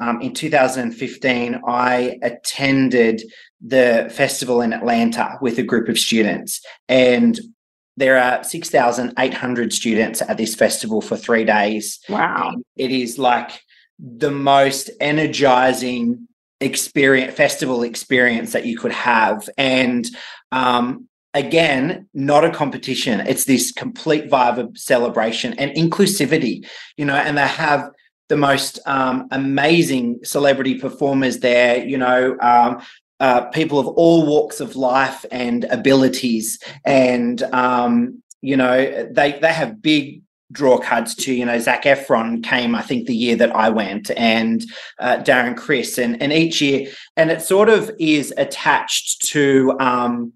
um, in two thousand fifteen, I attended the festival in Atlanta with a group of students, and there are six thousand eight hundred students at this festival for three days. Wow. And it is like the most energising experience, festival experience that you could have. And, um, Again, not a competition. It's this complete vibe of celebration and inclusivity, you know, and they have the most um, amazing celebrity performers there, you know, um, uh, people of all walks of life and abilities. And, um, you know, they they have big draw cards too. You know, Zac Efron came, I think, the year that I went, and uh, Darren Criss, and, and each year. And it sort of is attached to... Um,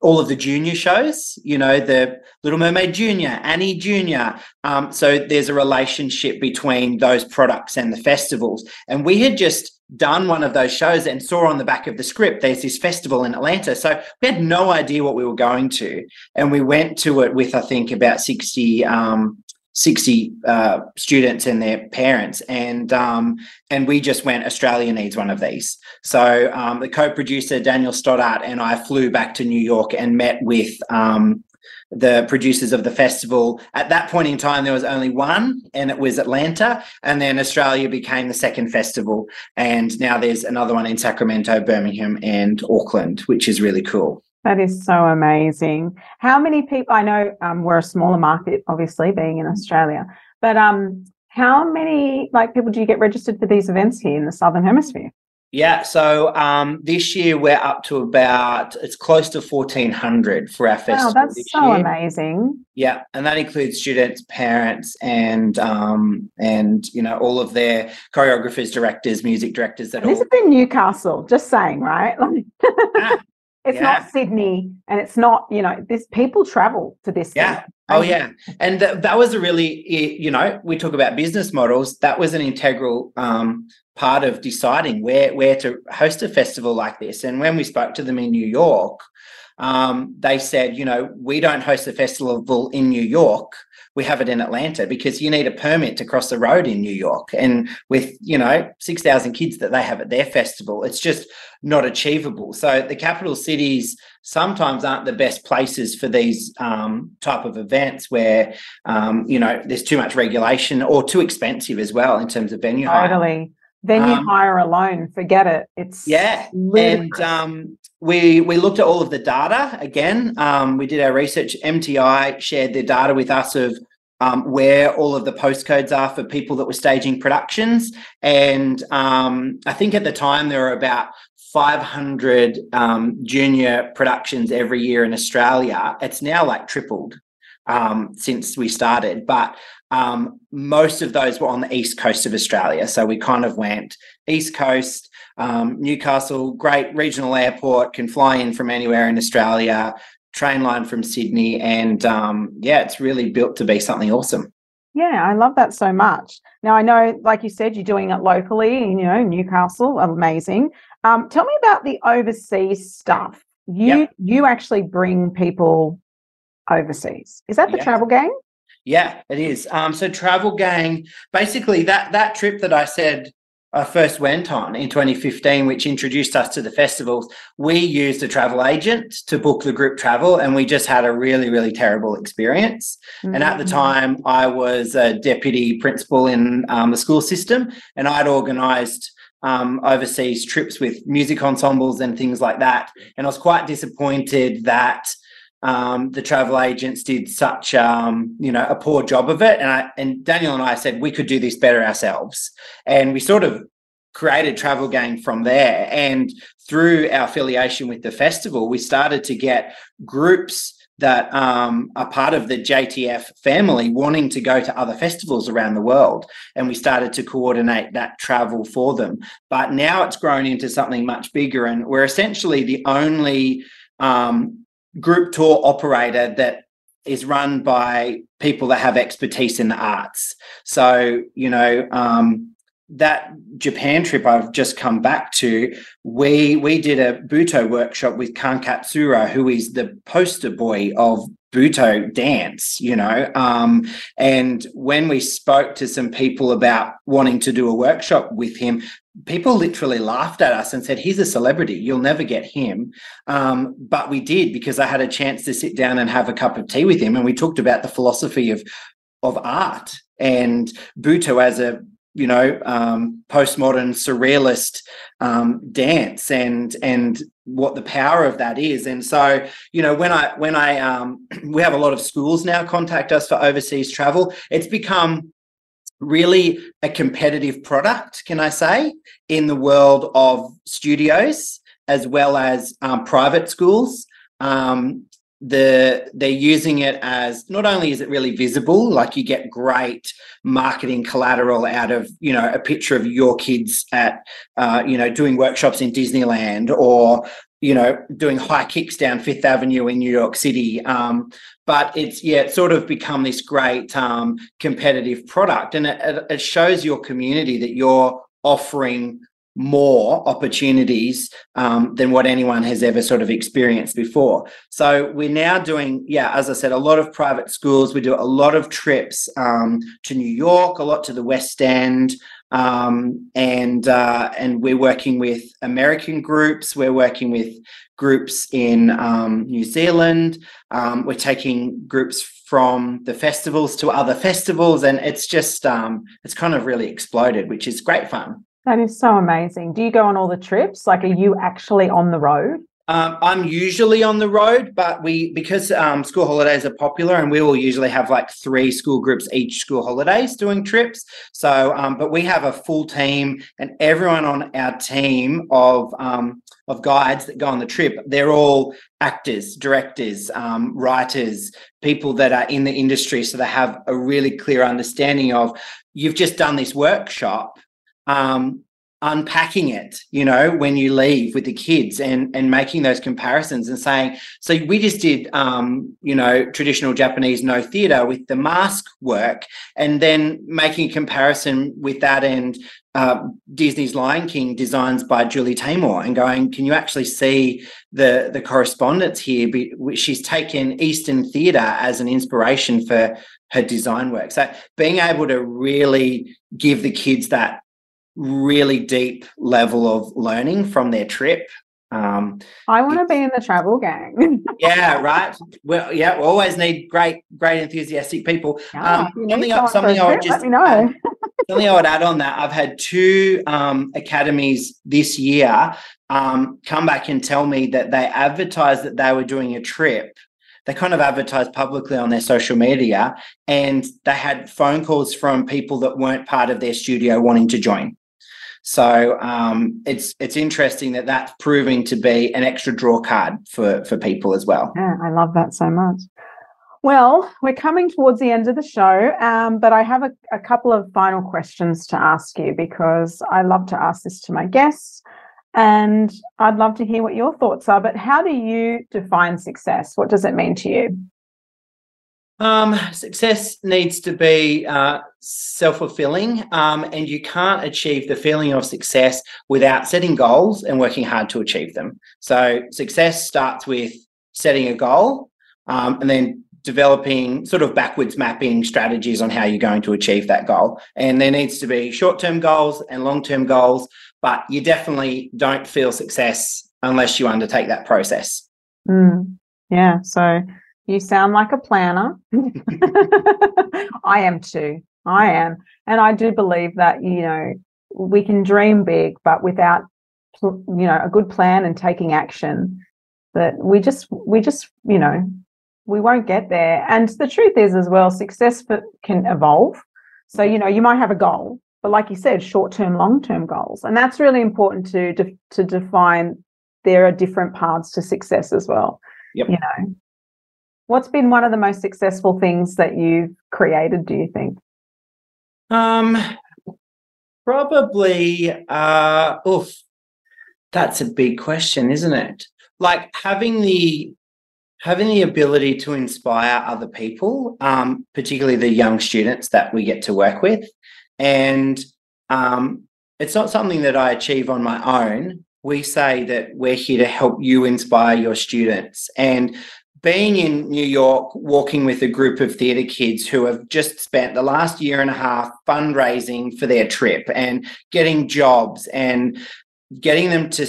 all of the junior shows, you know, the Little Mermaid Junior, Annie Junior. Um, so there's a relationship between those products and the festivals. And we had just done one of those shows and saw on the back of the script, there's this festival in Atlanta. So we had no idea what we were going to. And we went to it with, I think, about sixty um, sixty uh, students and their parents, and um, and we just went, Australia needs one of these. So um, the co-producer, Daniel Stoddart, and I flew back to New York and met with um, the producers of the festival. At that point in time, there was only one, and it was Atlanta, and then Australia became the second festival, and now there's another one in Sacramento, Birmingham, and Auckland, which is really cool. That is so amazing. How many people, I know um, we're a smaller market, obviously, being in Australia, but um, How many like people do you get registered for these events here in the Southern Hemisphere? Yeah, so um, this year we're up to about, it's close to fourteen hundred for our festival. Wow, that's so year. amazing. Yeah, and that includes students, parents, and, um, and you know, all of their choreographers, directors, music directors. That all... This is in Newcastle, just saying, right? Like, yeah. It's yeah. not Sydney, and it's not, you know, this people travel to this. Yeah. Thing. Oh, yeah. And th- that was a really, you know, we talk about business models. That was an integral um, part of deciding where, where to host a festival like this. And when we spoke to them in New York, um, they said, you know, we don't host a festival in New York. We have it in Atlanta because you need a permit to cross the road in New York. And with, you know, six thousand kids that they have at their festival, it's just not achievable. So the capital cities sometimes aren't the best places for these um, type of events where, um, you know, there's too much regulation or too expensive as well in terms of venue hire. Totally. Venue um, hire alone, forget it. It's yeah. Ludicrous. And um, we we looked at all of the data again. Um, we did our research. M T I shared their data with us of Um, where all of the postcodes are for people that were staging productions. And um, I think at the time there were about five hundred um, junior productions every year in Australia. It's now like tripled um, since we started, but um, most of those were on the east coast of Australia. So we kind of went east coast, um, Newcastle, great regional airport, can fly in from anywhere in Australia, train line from Sydney, and um, yeah, it's really built to be something awesome. Yeah, I love that so much. Now, I know, like you said, you're doing it locally, you know, Newcastle, amazing. Um, tell me about the overseas stuff. You yep. you actually bring people overseas. Is that the yep. Travel Gang? Yeah, it is. Um, so Travel Gang, basically that that trip that I said I first went on in twenty fifteen, which introduced us to the festivals, we used a travel agent to book the group travel, and we just had a really, really terrible experience. Mm-hmm. And at the time, I was a deputy principal in um, the school system, and I'd organised um, overseas trips with music ensembles and things like that. And I was quite disappointed that Um, the travel agents did such, um, you know, a poor job of it. And, I, and Daniel and I said we could do this better ourselves. And we sort of created Travel Gang from there. And through our affiliation with the festival, we started to get groups that um, are part of the J T F family wanting to go to other festivals around the world. And we started to coordinate that travel for them. But now it's grown into something much bigger. And we're essentially the only um group tour operator that is run by people that have expertise in the arts. So, you know, um, that Japan trip I've just come back to, we we did a Butoh workshop with Kan Katsura, who is the poster boy of Butoh dance, you know. Um, and when we spoke to some people about wanting to do a workshop with him, people literally laughed at us and said, he's a celebrity, you'll never get him. Um, but we did, because I had a chance to sit down and have a cup of tea with him, and we talked about the philosophy of of art and Butoh as a, you know, um, postmodern surrealist um, dance and and what the power of that is. And so, you know, when I, when I um, we have a lot of schools now contact us for overseas travel. It's become really a competitive product, can I say, in the world of studios as well as um, private schools. Um, the they're using it as, not only is it really visible, like you get great marketing collateral out of, you know, a picture of your kids at uh you know, doing workshops in Disneyland, or, you know, doing high kicks down Fifth Avenue in New York City, um but it's yeah it's sort of become this great um competitive product, and it, it shows your community that you're offering more opportunities um, than what anyone has ever sort of experienced before. So we're now doing, yeah, as I said, a lot of private schools. We do a lot of trips um, to New York, a lot to the West End, um, and uh, and we're working with American groups. We're working with groups in um, New Zealand. Um, we're taking groups from the festivals to other festivals, and it's just um, it's kind of really exploded, which is great fun. That is so amazing. Do you go on all the trips? Like, are you actually on the road Um, I'm usually on the road, but we because um, school holidays are popular, and we will usually have like three school groups each school holidays doing trips. So, um, but we have a full team, and everyone on our team of um, of guides that go on the trip, they're all actors, directors, um, writers, people that are in the industry, so they have a really clear understanding of you've just done this workshop. Um, unpacking it, you know, when you leave with the kids and and making those comparisons and saying, so we just did, um, you know, traditional Japanese no theatre with the mask work, and then making a comparison with that and uh, Disney's Lion King designs by Julie Taymor, and going, can you actually see the, the correspondence here? She's taken Eastern theatre as an inspiration for her design work. So being able to really give the kids that really deep level of learning from their trip. Um, I want to be in the travel gang. Yeah, right. Well, yeah, we always need great, great enthusiastic people. Yeah, um, something I, something I would just, know. something I would add on that. I've had two um, academies this year um, come back and tell me that they advertised that they were doing a trip. They kind of advertised publicly on their social media, and they had phone calls from people that weren't part of their studio wanting to join. So um, it's it's interesting that that's proving to be an extra draw card for, for people as well. Yeah, I love that so much. Well, we're coming towards the end of the show, um, but I have a, a couple of final questions to ask you, because I love to ask this to my guests, and I'd love to hear what your thoughts are. But how do you define success? What does it mean to you? Um, success needs to be uh, self-fulfilling, um, and you can't achieve the feeling of success without setting goals and working hard to achieve them. So success starts with setting a goal, um, and then developing sort of backwards mapping strategies on how you're going to achieve that goal. And there needs to be short-term goals and long-term goals, but you definitely don't feel success unless you undertake that process. Mm, yeah, so... You sound like a planner. I am too. I am. And I do believe that, you know, we can dream big, but without, you know, a good plan and taking action, that we just, we just, you know, we won't get there. And the truth is as well, success can evolve. So, you know, you might have a goal, but like you said, short-term, long-term goals. And that's really important to, to, to define. There are different paths to success as well, yep. You know. What's been one of the most successful things that you've created, do you think? Um, probably, uh, oof, that's a big question, isn't it? Like having the having the ability to inspire other people, um, particularly the young students that we get to work with. And um, it's not something that I achieve on my own. We say that we're here to help you inspire your students. And being in New York, walking with a group of theatre kids who have just spent the last year and a half fundraising for their trip and getting jobs and getting them to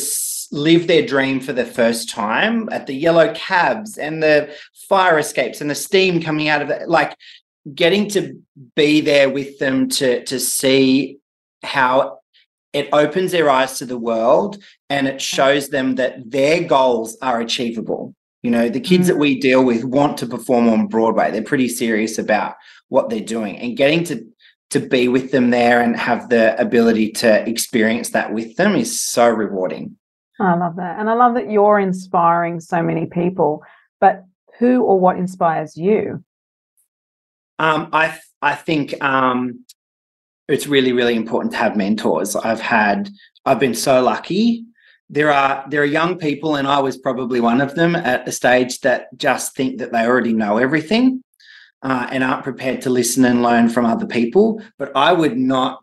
live their dream for the first time at the yellow cabs and the fire escapes and the steam coming out of it, like getting to be there with them to, to see how it opens their eyes to the world, and it shows them that their goals are achievable. You know, the kids that we deal with want to perform on Broadway. They're pretty serious about what they're doing, and getting to, to be with them there and have the ability to experience that with them is so rewarding. I love that. And I love that you're inspiring so many people, but who or what inspires you? Um, I, I think um, it's really, really important to have mentors. I've had, I've been so lucky. There are there are young people, and I was probably one of them at a stage, that just think that they already know everything uh, and aren't prepared to listen and learn from other people. But I would not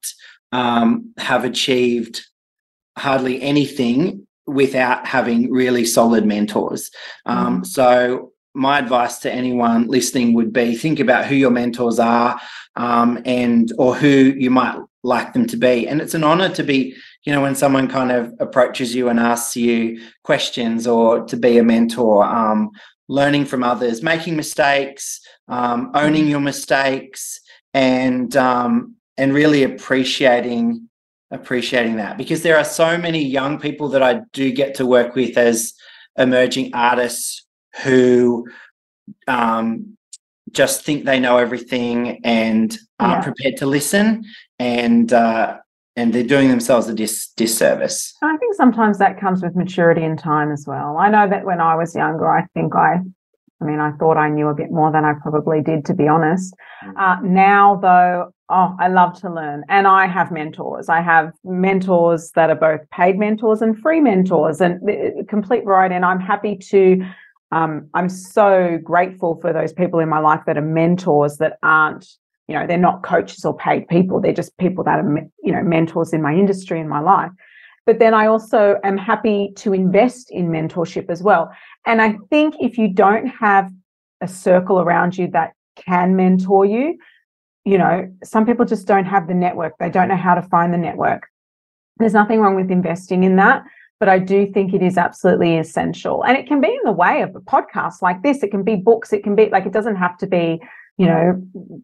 um, have achieved hardly anything without having really solid mentors. Um, mm. So my advice to anyone listening would be, think about who your mentors are um, and or who you might like them to be. And it's an honour to be, you know, when someone kind of approaches you and asks you questions, or to be a mentor, um, learning from others, making mistakes, um, owning your mistakes, and um, and really appreciating appreciating that, because there are so many young people that I do get to work with as emerging artists who um, just think they know everything and aren't yeah. prepared to listen, and uh, and they're doing themselves a dis- disservice. And I think sometimes that comes with maturity and time as well. I know that when I was younger, I think I, I mean, I thought I knew a bit more than I probably did, to be honest. Uh, now, though, oh, I love to learn. And I have mentors. I have mentors that are both paid mentors and free mentors, and uh, complete variety. And I'm happy to, um, I'm so grateful for those people in my life that are mentors that aren't, you know, they're not coaches or paid people. They're just people that are, you know, mentors in my industry, in my life. But then I also am happy to invest in mentorship as well. And I think if you don't have a circle around you that can mentor you, you know, some people just don't have the network. They don't know how to find the network. There's nothing wrong with investing in that, but I do think it is absolutely essential. And it can be in the way of a podcast like this. It can be books. It can be like, it doesn't have to be, you know,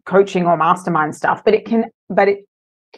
coaching or mastermind stuff, but it can, but it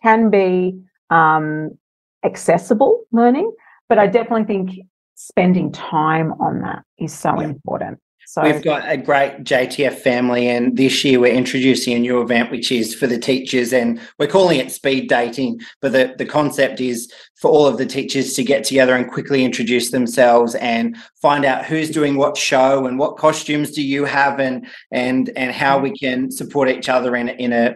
can be, um, accessible learning. But I definitely think spending time on that is so yeah. important. So we've got a great J T F family, and this year we're introducing a new event which is for the teachers, and we're calling it speed dating, but the, the concept is for all of the teachers to get together and quickly introduce themselves and find out who's doing what show and what costumes do you have, and and and how we can support each other in, in a,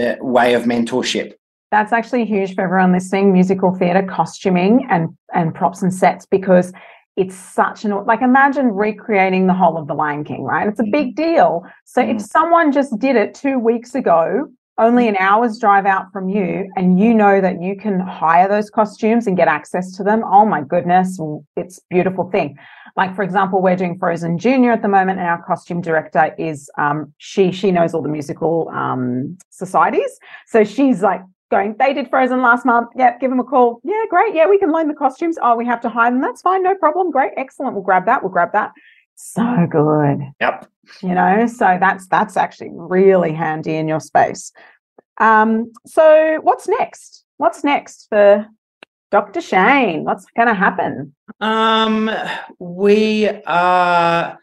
a way of mentorship. That's actually huge for everyone listening, musical theatre, costuming and, and props and sets, because it's such an, like, imagine recreating the whole of the Lion King, right? It's a big deal. So if someone just did it two weeks ago, only an hour's drive out from you, and you know that you can hire those costumes and get access to them, oh my goodness, it's a beautiful thing. Like, for example, we're doing Frozen Junior at the moment, and our costume director is, um, she, she knows all the musical um, societies. So she's like, going, they did Frozen last month. Yeah, give them a call. Yeah, great. Yeah, we can loan the costumes. Oh, we have to hire them. That's fine. No problem. Great. Excellent. We'll grab that. We'll grab that. So good. Yep. You know, so that's that's actually really handy in your space. Um, so what's next? What's next for Doctor Shane? What's going to happen? Um, we are,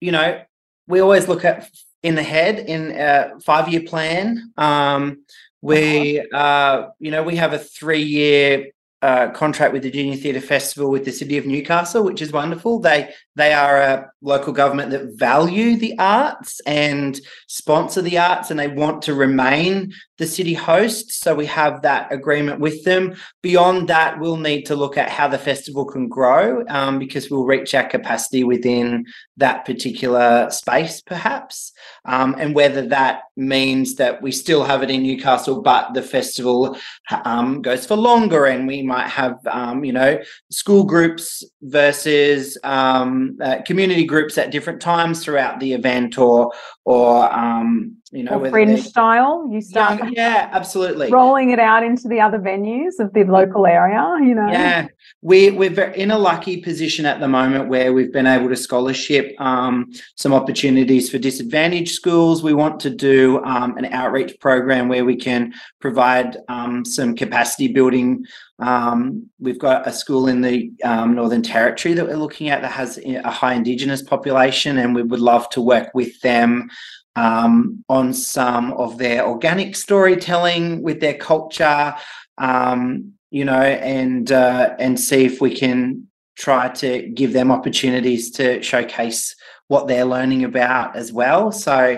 you know, we always look at in the head in a five-year plan. Um We, uh, you know, we have a three-year uh, contract with the Junior Theatre Festival with the City of Newcastle, which is wonderful. They they are a local government that value the arts and sponsor the arts, and they want to remain the city host. So we have that agreement with them. Beyond that, we'll need to look at how the festival can grow, um, because we'll reach our capacity within that particular space, perhaps, um, and whether that means that we still have it in Newcastle, but the festival um, goes for longer, and we might have, um, you know, school groups versus um, uh, community groups at different times throughout the event, or or um, you know, or fringe style. You start, young, yeah, absolutely, rolling it out into the other venues of the local area. You know, yeah, we we're in a lucky position at the moment where we've been able to scholarship Um, some opportunities for disadvantaged schools. We want to do um, an outreach program where we can provide um, some capacity building. Um, we've got a school in the um, Northern Territory that we're looking at that has a high Indigenous population, and we would love to work with them um, on some of their organic storytelling with their culture, um, you know, and uh, and see if we can try to give them opportunities to showcase what they're learning about as well. So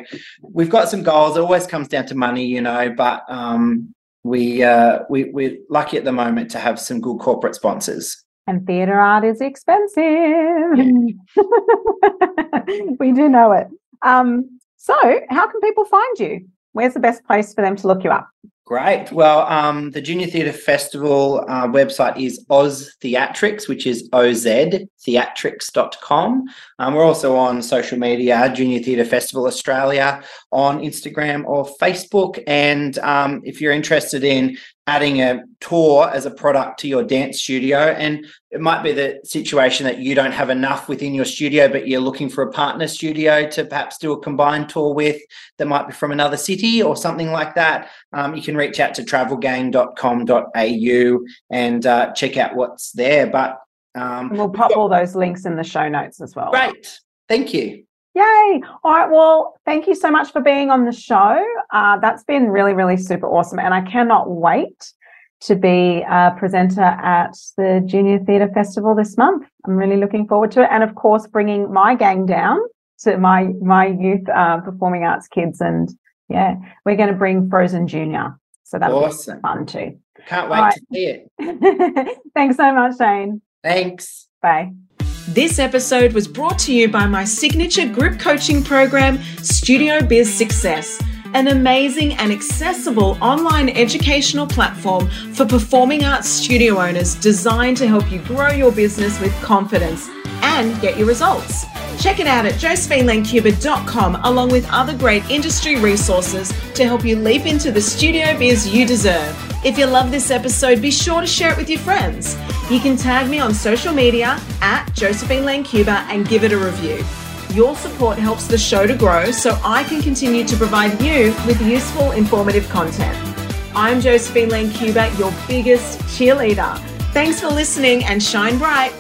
we've got some goals. It always comes down to money, you know, but um, we, uh, we, we're lucky at the moment to have some good corporate sponsors. And theatre art is expensive. Yeah. We do know it. Um, so how can people find you? Where's the best place for them to look you up? Great. Well, um, the Junior Theatre Festival uh, website is Oz Theatrics, which is O Z theatrics dot com. Um, we're also on social media, Junior Theatre Festival Australia, on Instagram or Facebook. And um, if you're interested in adding a tour as a product to your dance studio, and it might be the situation that you don't have enough within your studio, but you're looking for a partner studio to perhaps do a combined tour with that might be from another city or something like that, um, you can reach out to travel gang dot com dot a u and uh, check out what's there. But Um, and we'll pop all those links in the show notes as well. Great. Thank you. Yay. All right. Well, thank you so much for being on the show. Uh, that's been really, really super awesome. And I cannot wait to be a presenter at the Junior Theatre Festival this month. I'm really looking forward to it. And, of course, bringing my gang down to my, my youth uh, performing arts kids. And, yeah, we're going to bring Frozen Junior. So that'll awesome. be fun too. Can't wait right. to see it. Thanks so much, Shane. Thanks. Bye. This episode was brought to you by my signature group coaching program, Studio Biz Success, an amazing and accessible online educational platform for performing arts studio owners designed to help you grow your business with confidence and get your results. Check it out at josephine lancuba dot com along with other great industry resources to help you leap into the studio biz you deserve. If you love this episode, be sure to share it with your friends. You can tag me on social media at Josephine Lancuba and give it a review. Your support helps the show to grow so I can continue to provide you with useful, informative content. I'm Josephine Lancuba, your biggest cheerleader. Thanks for listening and shine bright.